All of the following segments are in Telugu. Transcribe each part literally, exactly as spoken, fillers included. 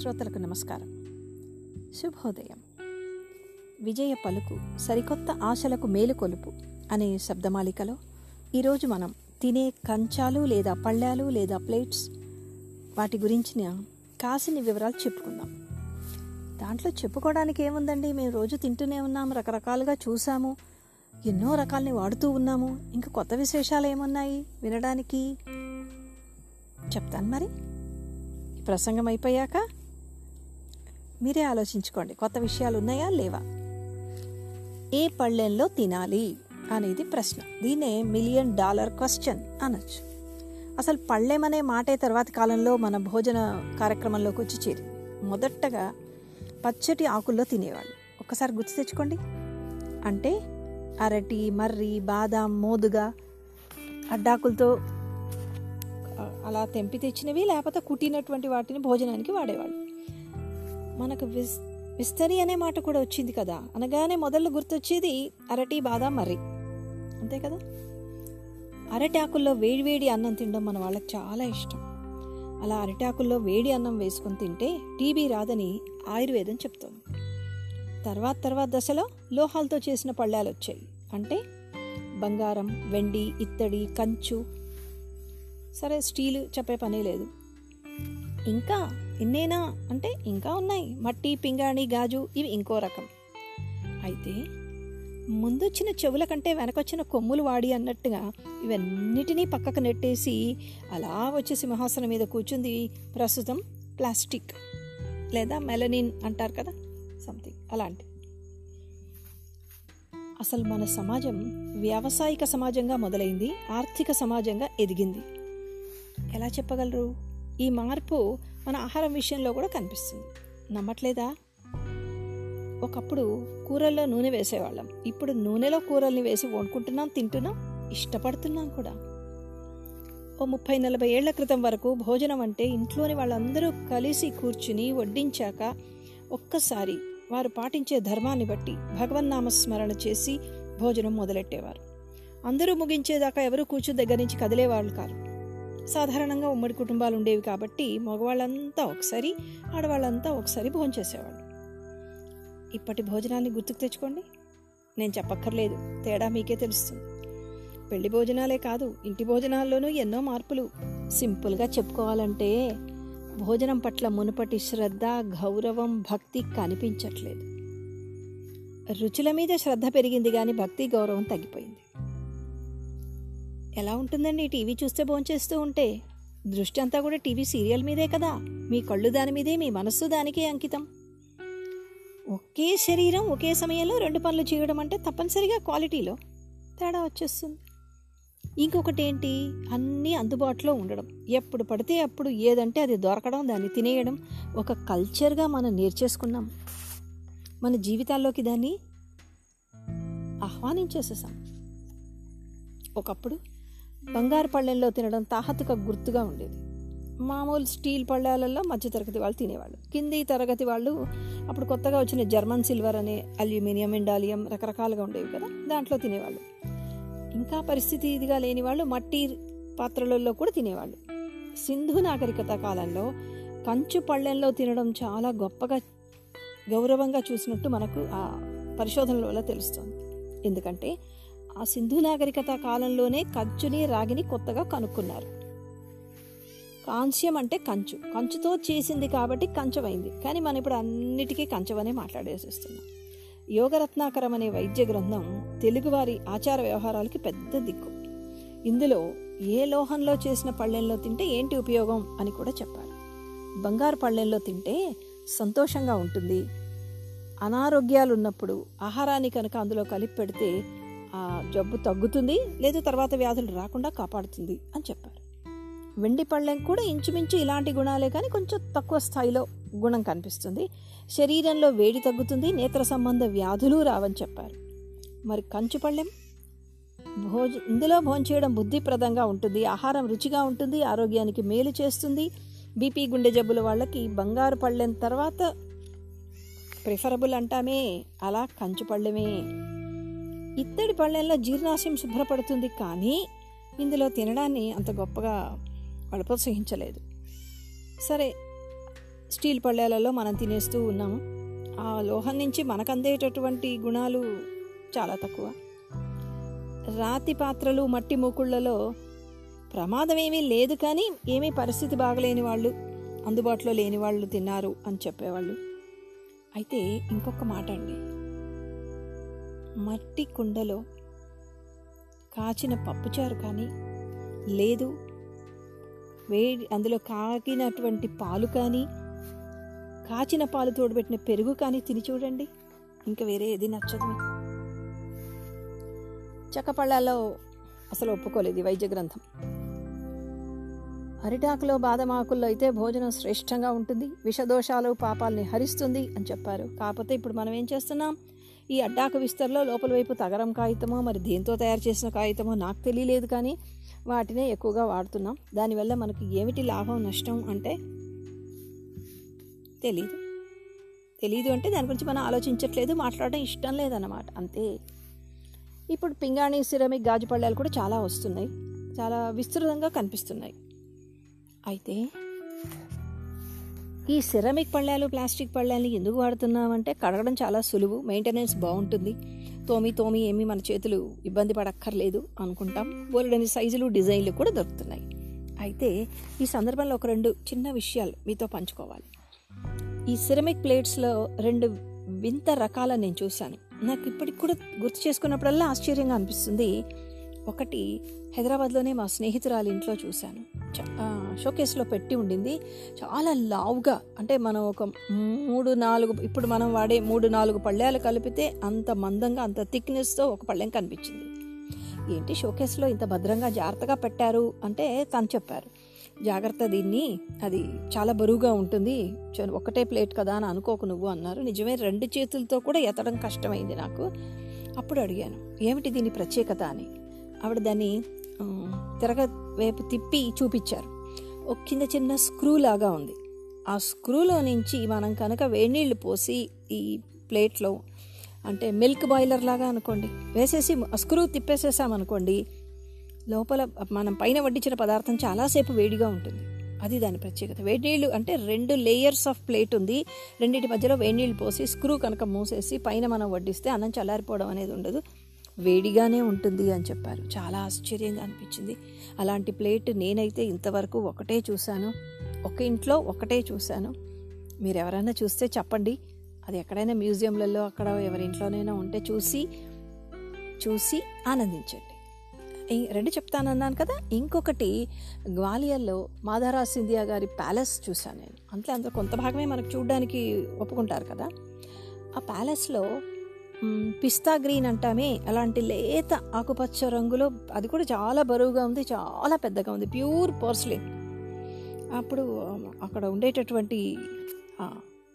శ్రోతలకు నమస్కారం. శుభోదయం. విజయ పలుకు, సరికొత్త ఆశలకు మేలుకొలుపు అనే శబ్దమాలికలో ఈరోజు మనం తినే కంచాలు లేదా పళ్ళాలు లేదా ప్లేట్స్, వాటి గురించిన కాసిని వివరాలు చెప్పుకుందాం. దాంట్లో చెప్పుకోవడానికి ఏముందండి, మేము రోజు తింటూనే ఉన్నాము, రకరకాలుగా చూసాము, ఎన్నో రకాలని వాడుతూ ఉన్నాము, ఇంకా కొత్త విశేషాలు ఏమున్నాయి వినడానికి? చెప్తాను మరి. ప్రసంగం అయిపోయాక మీరే ఆలోచించుకోండి, కొత్త విషయాలు ఉన్నాయా లేవా. ఏ పళ్ళెంలో తినాలి అనేది ప్రశ్న. దీన్నే మిలియన్ డాలర్ క్వశ్చన్ అనొచ్చు. అసలు పళ్ళెం అనే మాటే తర్వాత కాలంలో మన భోజన కార్యక్రమంలోకి వచ్చి చేరి మొదటగా పచ్చటి ఆకుల్లో తినేవాళ్ళు. ఒక్కసారి గుర్తు తెచ్చుకోండి. అంటే అరటి, మర్రి, బాదాం, మోదుగా అడ్డాకులతో అలా తెంపి తెచ్చినవి, లేకపోతే కుట్టినటువంటి వాటిని భోజనానికి వాడేవాళ్ళు. మనకు విస్ విస్తరి అనే మాట కూడా వచ్చింది కదా, అనగానే మొదలు గుర్తొచ్చేది అరటి, బాదాం, మర్రి, అంతే కదా. అరటి ఆకుల్లో వేడివేడి అన్నం తినడం మన వాళ్ళకి చాలా ఇష్టం. అలా అరటి ఆకుల్లో వేడి అన్నం వేసుకొని తింటే టీబీ రాదని ఆయుర్వేదం చెప్తోంది. తర్వాత తర్వాత దశలో లోహాలతో చేసిన పళ్ళాలు వచ్చాయి. అంటే బంగారం, వెండి, ఇత్తడి, కంచు, సరే స్టీలు చెప్పే పనే లేదు. ఇంకా ఎన్నైనా అంటే ఇంకా ఉన్నాయి. మట్టి, పింగాణి, గాజు, ఇవి ఇంకో రకం. అయితే ముందొచ్చిన చెవుల కంటే వెనకొచ్చిన కొమ్ములు వాడి అన్నట్టుగా ఇవన్నిటినీ పక్కకు నెట్టేసి అలా వచ్చే సింహాసనం మీద కూర్చుంది ప్రస్తుతం ప్లాస్టిక్ లేదా మెలనిన్ అంటారు కదా, సంథింగ్ అలాంటి. అసలు మన సమాజం వ్యావసాయిక సమాజంగా మొదలైంది, ఆర్థిక సమాజంగా ఎదిగింది. ఎలా చెప్పగలరు? ఈ మార్పు మన ఆహారం విషయంలో కూడా కనిపిస్తుంది. నమ్మట్లేదా? ఒకప్పుడు కూరల్లో నూనె వేసేవాళ్ళం, ఇప్పుడు నూనెలో కూరల్ని వేసి వండుకుంటున్నాం, తింటున్నాం, ఇష్టపడుతున్నాం కూడా. ఓ ముప్పై నలభై ఏళ్ల క్రితం వరకు భోజనం అంటే ఇంట్లోని వాళ్ళందరూ కలిసి కూర్చుని వడ్డించాక ఒక్కసారి వారు పాటించే ధర్మాన్ని బట్టి భగవన్నామస్మరణ చేసి భోజనం మొదలెట్టేవారు. అందరూ ముగించేదాకా ఎవరూ కూర్చు దగ్గర నుంచి కదిలేవాళ్ళు కారు. సాధారణంగా ఉమ్మడి కుటుంబాలు ఉండేవి కాబట్టి మగవాళ్ళంతా ఒకసారి, ఆడవాళ్ళంతా ఒకసారి భోంచేసేవాళ్ళు. ఇప్పటి భోజనాన్ని గుర్తుకు తెచ్చుకోండి, నేను చెప్పక్కర్లేదు, తేడా మీకే తెలుస్తుంది. పెళ్లి భోజనాలే కాదు, ఇంటి భోజనాల్లోనూ ఎన్నో మార్పులు. సింపుల్గా చెప్పుకోవాలంటే భోజనం పట్ల మునుపటి శ్రద్ధ, గౌరవం, భక్తి కనిపించట్లేదు. రుచుల మీద శ్రద్ధ పెరిగింది కానీ భక్తి, గౌరవం తగ్గిపోయింది. ఎలా ఉంటుందండి టీవీ చూస్తే, భోంచేస్తూ ఉంటే దృష్టి అంతా కూడా టీవీ సీరియల్ మీదే కదా. మీ కళ్ళు దాని మీదే, మీ మనస్సు దానికే అంకితం. ఒకే శరీరం ఒకే సమయంలో రెండు పనులు చేయడం అంటే తప్పనిసరిగా క్వాలిటీలో తేడా వచ్చేస్తుంది. ఇంకొకటి ఏంటి, అన్నీ అందుబాటులో ఉండడం, ఎప్పుడు పడితే అప్పుడు ఏదంటే అది దొరకడం, దాన్ని తినేయడం ఒక కల్చర్గా మనం నేర్చేసుకున్నాం. మన జీవితాల్లోకి దాన్ని ఆహ్వానించేసేసాం. ఒకప్పుడు బంగారు పళ్ళెంలో తినడం తాహతుగా గుర్తుగా ఉండేది. మామూలు స్టీల్ పళ్ళాలలో మధ్యతరగతి వాళ్ళు తినేవాళ్ళు. కింది తరగతి వాళ్ళు అప్పుడు కొత్తగా వచ్చిన జర్మన్ సిల్వర్ అనే అల్యూమినియం, ఇండాలియం రకరకాలుగా ఉండేవి కదా, దాంట్లో తినేవాళ్ళు. ఇంకా పరిస్థితి ఇదిగా లేని వాళ్ళు మట్టి పాత్రలలో కూడా తినేవాళ్ళు. సింధు నాగరికత కాలంలో కంచు పళ్ళెంలో తినడం చాలా గొప్పగా, గౌరవంగా చూసినట్టు మనకు ఆ పరిశోధనల వల్ల తెలుస్తుంది. ఎందుకంటే ఆ సింధు నాగరికత కాలంలోనే కంచుని, రాగిని కొత్తగా కనుక్కున్నారు. కాంస్యం అంటే కంచు, కంచుతో చేసింది కాబట్టి కంచమైంది. కానీ మనం ఇప్పుడు అన్నిటికీ కంచమనే మాట్లాడేసేస్తున్నాం. యోగరత్నాకరం అనే వైద్య గ్రంథం తెలుగువారి ఆచార వ్యవహారాలకి పెద్ద దిక్కు. ఇందులో ఏ లోహంలో చేసిన పళ్ళెంలో తింటే ఏంటి ఉపయోగం అని కూడా చెప్పారు. బంగారు పళ్ళెంలో తింటే సంతోషంగా ఉంటుంది, అనారోగ్యాలు ఉన్నప్పుడు ఆహారాన్ని కనుక అందులో కలిపి పెడితే ఆ జబ్బు తగ్గుతుంది, లేదు తర్వాత వ్యాధులు రాకుండా కాపాడుతుంది అని చెప్పారు. వెండి పళ్ళెం కూడా ఇంచుమించు ఇలాంటి గుణాలే, కానీ కొంచెం తక్కువ స్థాయిలో గుణం కనిపిస్తుంది. శరీరంలో వేడి తగ్గుతుంది, నేత్ర సంబంధ వ్యాధులు రావని చెప్పారు. మరి కంచు పళ్ళెం భోజ ఇందులో భోంచేయడం బుద్ధిప్రదంగా ఉంటుంది, ఆహారం రుచిగా ఉంటుంది, ఆరోగ్యానికి మేలు చేస్తుంది. బీపీ, గుండె జబ్బుల వాళ్ళకి బంగారు పళ్ళెం తర్వాత ప్రిఫరబుల్ అంటామే, అలా కంచు పళ్ళెమే. ఇత్తడి పళ్ళెంలో జీర్ణాశయం శుభ్రపడుతుంది, కానీ ఇందులో తినడాన్ని అంత గొప్పగా వాళ్ళు ప్రోత్సహించలేదు. సరే, స్టీల్ పళ్ళేలలో మనం తినేస్తూ ఉన్నాము. ఆ లోహం నుంచి మనకు అందేటటువంటి గుణాలు చాలా తక్కువ. రాతి పాత్రలు, మట్టి మూకుళ్లలో ప్రమాదం ఏమీ లేదు, కానీ ఏమీ పరిస్థితి బాగలేని వాళ్ళు, అందుబాటులో లేని వాళ్ళు తిన్నారు అని చెప్పేవాళ్ళు. అయితే ఇంకొక మాట అండి, మట్టి కుండలో కాచిన పప్పుచారు కానీ లేదు, వేడి అందులో కాగినటువంటి పాలు కానీ, కాచిన పాలు తోడబెట్టిన పెరుగు కానీ తిని చూడండి, ఇంకా వేరే ఏది నచ్చదు. చెక్కపళ్ళాల్లో అసలు ఒప్పుకోలేదు వైద్య గ్రంథం. అరిటాకులో బాదమాకుల్లో అయితే భోజనం శ్రేష్టంగా ఉంటుంది, విషదోషాలు పాపాలని హరిస్తుంది అని చెప్పారు. కాకపోతే ఇప్పుడు మనం ఏం చేస్తున్నాం, ఈ అడ్డాకు విస్తరలో లోపల వైపు తగరం కాగితమో మరి దేంతో తయారు చేసిన కాగితమో నాకు తెలియలేదు, కానీ వాటినే ఎక్కువగా వాడుతున్నాం. దానివల్ల మనకు ఏమిటి లాభం నష్టం అంటే తెలీదు. తెలీదు అంటే దాని గురించి మనం ఆలోచించట్లేదు, మాట్లాడడం ఇష్టం లేదన్నమాట, అంతే. ఇప్పుడు పింగాణి, సిరామిక్, గాజు పళ్ళాలు కూడా చాలా వస్తున్నాయి, చాలా విస్తృతంగా కనిపిస్తున్నాయి. అయితే ఈ సిరామిక్ పళ్ళాలు, ప్లాస్టిక్ పళ్ళాలని ఎందుకు వాడుతున్నామంటే కడగడం చాలా సులువు, మెయింటెనెన్స్ బాగుంటుంది, తోమి తోమి ఏమీ మన చేతులు ఇబ్బంది పడక్కర్లేదు అనుకుంటాం. బోలెడని సైజులు, డిజైన్లు కూడా దొరుకుతున్నాయి. అయితే ఈ సందర్భంలో ఒక రెండు చిన్న విషయాలు మీతో పంచుకోవాలి. ఈ సిరామిక్ ప్లేట్స్లో రెండు వింత రకాల నేను చూశాను, నాకు ఇప్పటికి కూడా గుర్తు చేసుకున్నప్పుడల్లా ఆశ్చర్యంగా అనిపిస్తుంది. ఒకటి హైదరాబాద్లోనే మా స్నేహితురాలి ఇంట్లో చూశాను, షోకేస్లో పెట్టి ఉండింది. చాలా లావుగా, అంటే మనం ఒక మూడు నాలుగు ఇప్పుడు మనం వాడే మూడు నాలుగు పళ్ళేలు కలిపితే అంత మందంగా, అంత థిక్నెస్తో ఒక పళ్ళెం కనిపించింది. ఏంటి షోకేస్లో ఇంత భద్రంగా జాగ్రత్తగా పెట్టారు అంటే తను చెప్పారు, జాగ్రత్త దీన్ని, అది చాలా బరువుగా ఉంటుంది, ఒకటే ప్లేట్ కదా అని అనుకోకు నువ్వు అన్నారు. నిజమే, రెండు చేతులతో కూడా ఎత్తడం కష్టమైంది నాకు. అప్పుడు అడిగాను ఏమిటి దీని ప్రత్యేకత అని. ఆవిడ దాన్ని తిరగ వైపు తిప్పి చూపించారు. ఒక కింద చిన్న స్క్రూ లాగా ఉంది, ఆ స్క్రూలో నుంచి మనం కనుక వేడి నీళ్ళు పోసి ఈ ప్లేట్లో, అంటే మిల్క్ బాయిలర్ లాగా అనుకోండి, వేసేసి ఆ స్క్రూ తిప్పేసేసామనుకోండి, లోపల మనం పైన వడ్డించిన పదార్థం చాలాసేపు వేడిగా ఉంటుంది. అది దాని ప్రత్యేకత. వేడి నీళ్ళు అంటే రెండు లేయర్స్ ఆఫ్ ప్లేట్ ఉంది, రెండింటి మధ్యలో వేడి నీళ్ళు పోసి స్క్రూ కనుక మూసేసి పైన మనం వడ్డిస్తే అన్నం చల్లారిపోవడం అనేది ఉండదు, వేడిగానే ఉంటుంది అని చెప్పారు. చాలా ఆశ్చర్యంగా అనిపించింది. అలాంటి ప్లేట్ నేనైతే ఇంతవరకు ఒకటే చూశాను, ఒక ఇంట్లో ఒకటే చూశాను. మీరు ఎవరైనా చూస్తే చెప్పండి, అది ఎక్కడైనా మ్యూజియంలలో, అక్కడ ఎవరి ఇంట్లోనైనా ఉంటే చూసి చూసి ఆనందించండి. రెండు చెప్తానన్నాను కదా, ఇంకొకటి గ్వాలియర్లో మాధవరాజ్ సింధియా గారి ప్యాలెస్ చూశాను నేను. అంతే, అందులో కొంత భాగమే మనకు చూడడానికి ఒప్పుకుంటారు కదా. ఆ ప్యాలెస్లో పిస్తా గ్రీన్ అంటామే, అలాంటి లేత ఆకుపచ్చ రంగులో, అది కూడా చాలా బరువుగా ఉంది, చాలా పెద్దగా ఉంది, ప్యూర్ పోర్సిలిన్. అప్పుడు అక్కడ ఉండేటటువంటి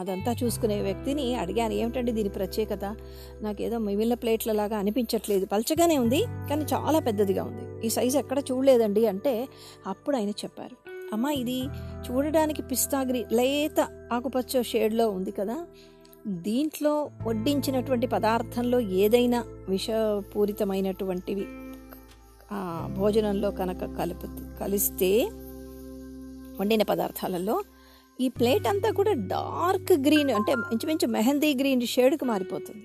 అదంతా చూసుకునే వ్యక్తిని అడిగాను ఏమిటండి దీని ప్రత్యేకత, నాకేదో మిగిలిన ప్లేట్ల లాగా అనిపించట్లేదు, పలచగానే ఉంది కానీ చాలా పెద్దదిగా ఉంది, ఈ సైజు ఎక్కడ చూడలేదండి అంటే, అప్పుడు ఆయన చెప్పారు అమ్మ ఇది చూడడానికి పిస్తా గ్రీన్ లేత ఆకుపచ్చ షేడ్లో ఉంది కదా, దీంట్లో వడ్డించినటువంటి పదార్థంలో ఏదైనా విషపూరితమైనటువంటివి భోజనంలో కనుక కలుపు కలిస్తే వండిన పదార్థాలలో ఈ ప్లేట్ అంతా కూడా డార్క్ గ్రీన్, అంటే ఇంచుమించు మెహందీ గ్రీన్ షేడ్కి మారిపోతుంది.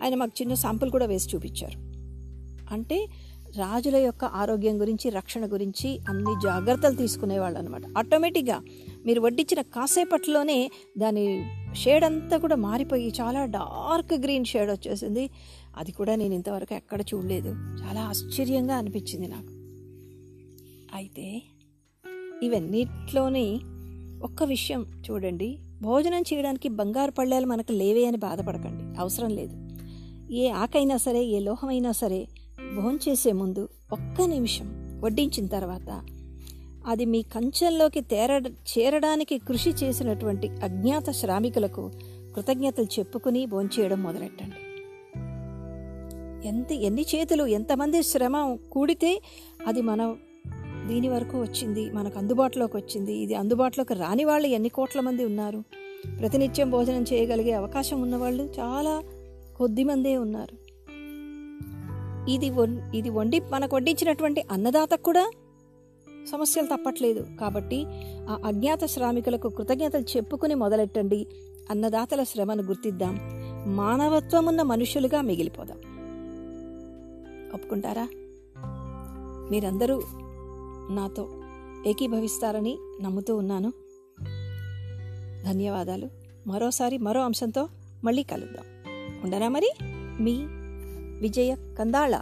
ఆయన మాకు చిన్న శాంపుల్ కూడా వేసి చూపించారు. అంటే రాజుల యొక్క ఆరోగ్యం గురించి, రక్షణ గురించి అన్ని జాగ్రత్తలు తీసుకునేవాళ్ళు అనమాట. ఆటోమేటిక్గా మీరు వడ్డించిన కాసేపట్లోనే దాని షేడ్ అంతా కూడా మారిపోయి చాలా డార్క్ గ్రీన్ షేడ్ వచ్చేసింది. అది కూడా నేను ఇంతవరకు ఎక్కడ చూడలేదు, చాలా ఆశ్చర్యంగా అనిపించింది నాకు. అయితే ఇవన్నిట్లోనే ఒక్క విషయం చూడండి, భోజనం చేయడానికి బంగారు పళ్ళాలు మనకు లేవే అని బాధపడకండి, అవసరం లేదు. ఏ ఆకైనా సరే, ఏ లోహమైనా సరే, భోంచేసే ముందు ఒక్క నిమిషం, వడ్డించిన తర్వాత అది మీ కంచంలోకి తేర చేరడానికి కృషి చేసినటువంటి అజ్ఞాత శ్రామికులకు కృతజ్ఞతలు చెప్పుకుని భోంచేయడం మొదలెట్టండి. ఎంత ఎన్ని చేతులు, ఎంతమంది శ్రమ కూడితే అది మన దీని వరకు వచ్చింది, మనకు అందుబాటులోకి వచ్చింది. ఇది అందుబాటులోకి రాని వాళ్ళు ఎన్ని కోట్ల మంది ఉన్నారు, ప్రతినిత్యం భోజనం చేయగలిగే అవకాశం ఉన్నవాళ్ళు చాలా కొద్ది మందే ఉన్నారు. ఇది ఇది వండి మనకు వడ్డించినటువంటి అన్నదాత కూడా సమస్యలు తప్పట్లేదు. కాబట్టి ఆ అజ్ఞాత శ్రామికులకు కృతజ్ఞతలు చెప్పుకుని మొదలెట్టండి. అన్నదాతల శ్రమను గుర్తిద్దాం. మానవత్వం ఉన్న మనుషులుగా మిగిలిపోదాం. ఒప్పుకుంటారా? మీరందరూ నాతో ఏకీభవిస్తారని నమ్ముతూ ఉన్నాను. ధన్యవాదాలు. మరోసారి మరో అంశంతో మళ్ళీ కలుద్దాం. ఉండనా మరి? మీ విజయ కందాళ.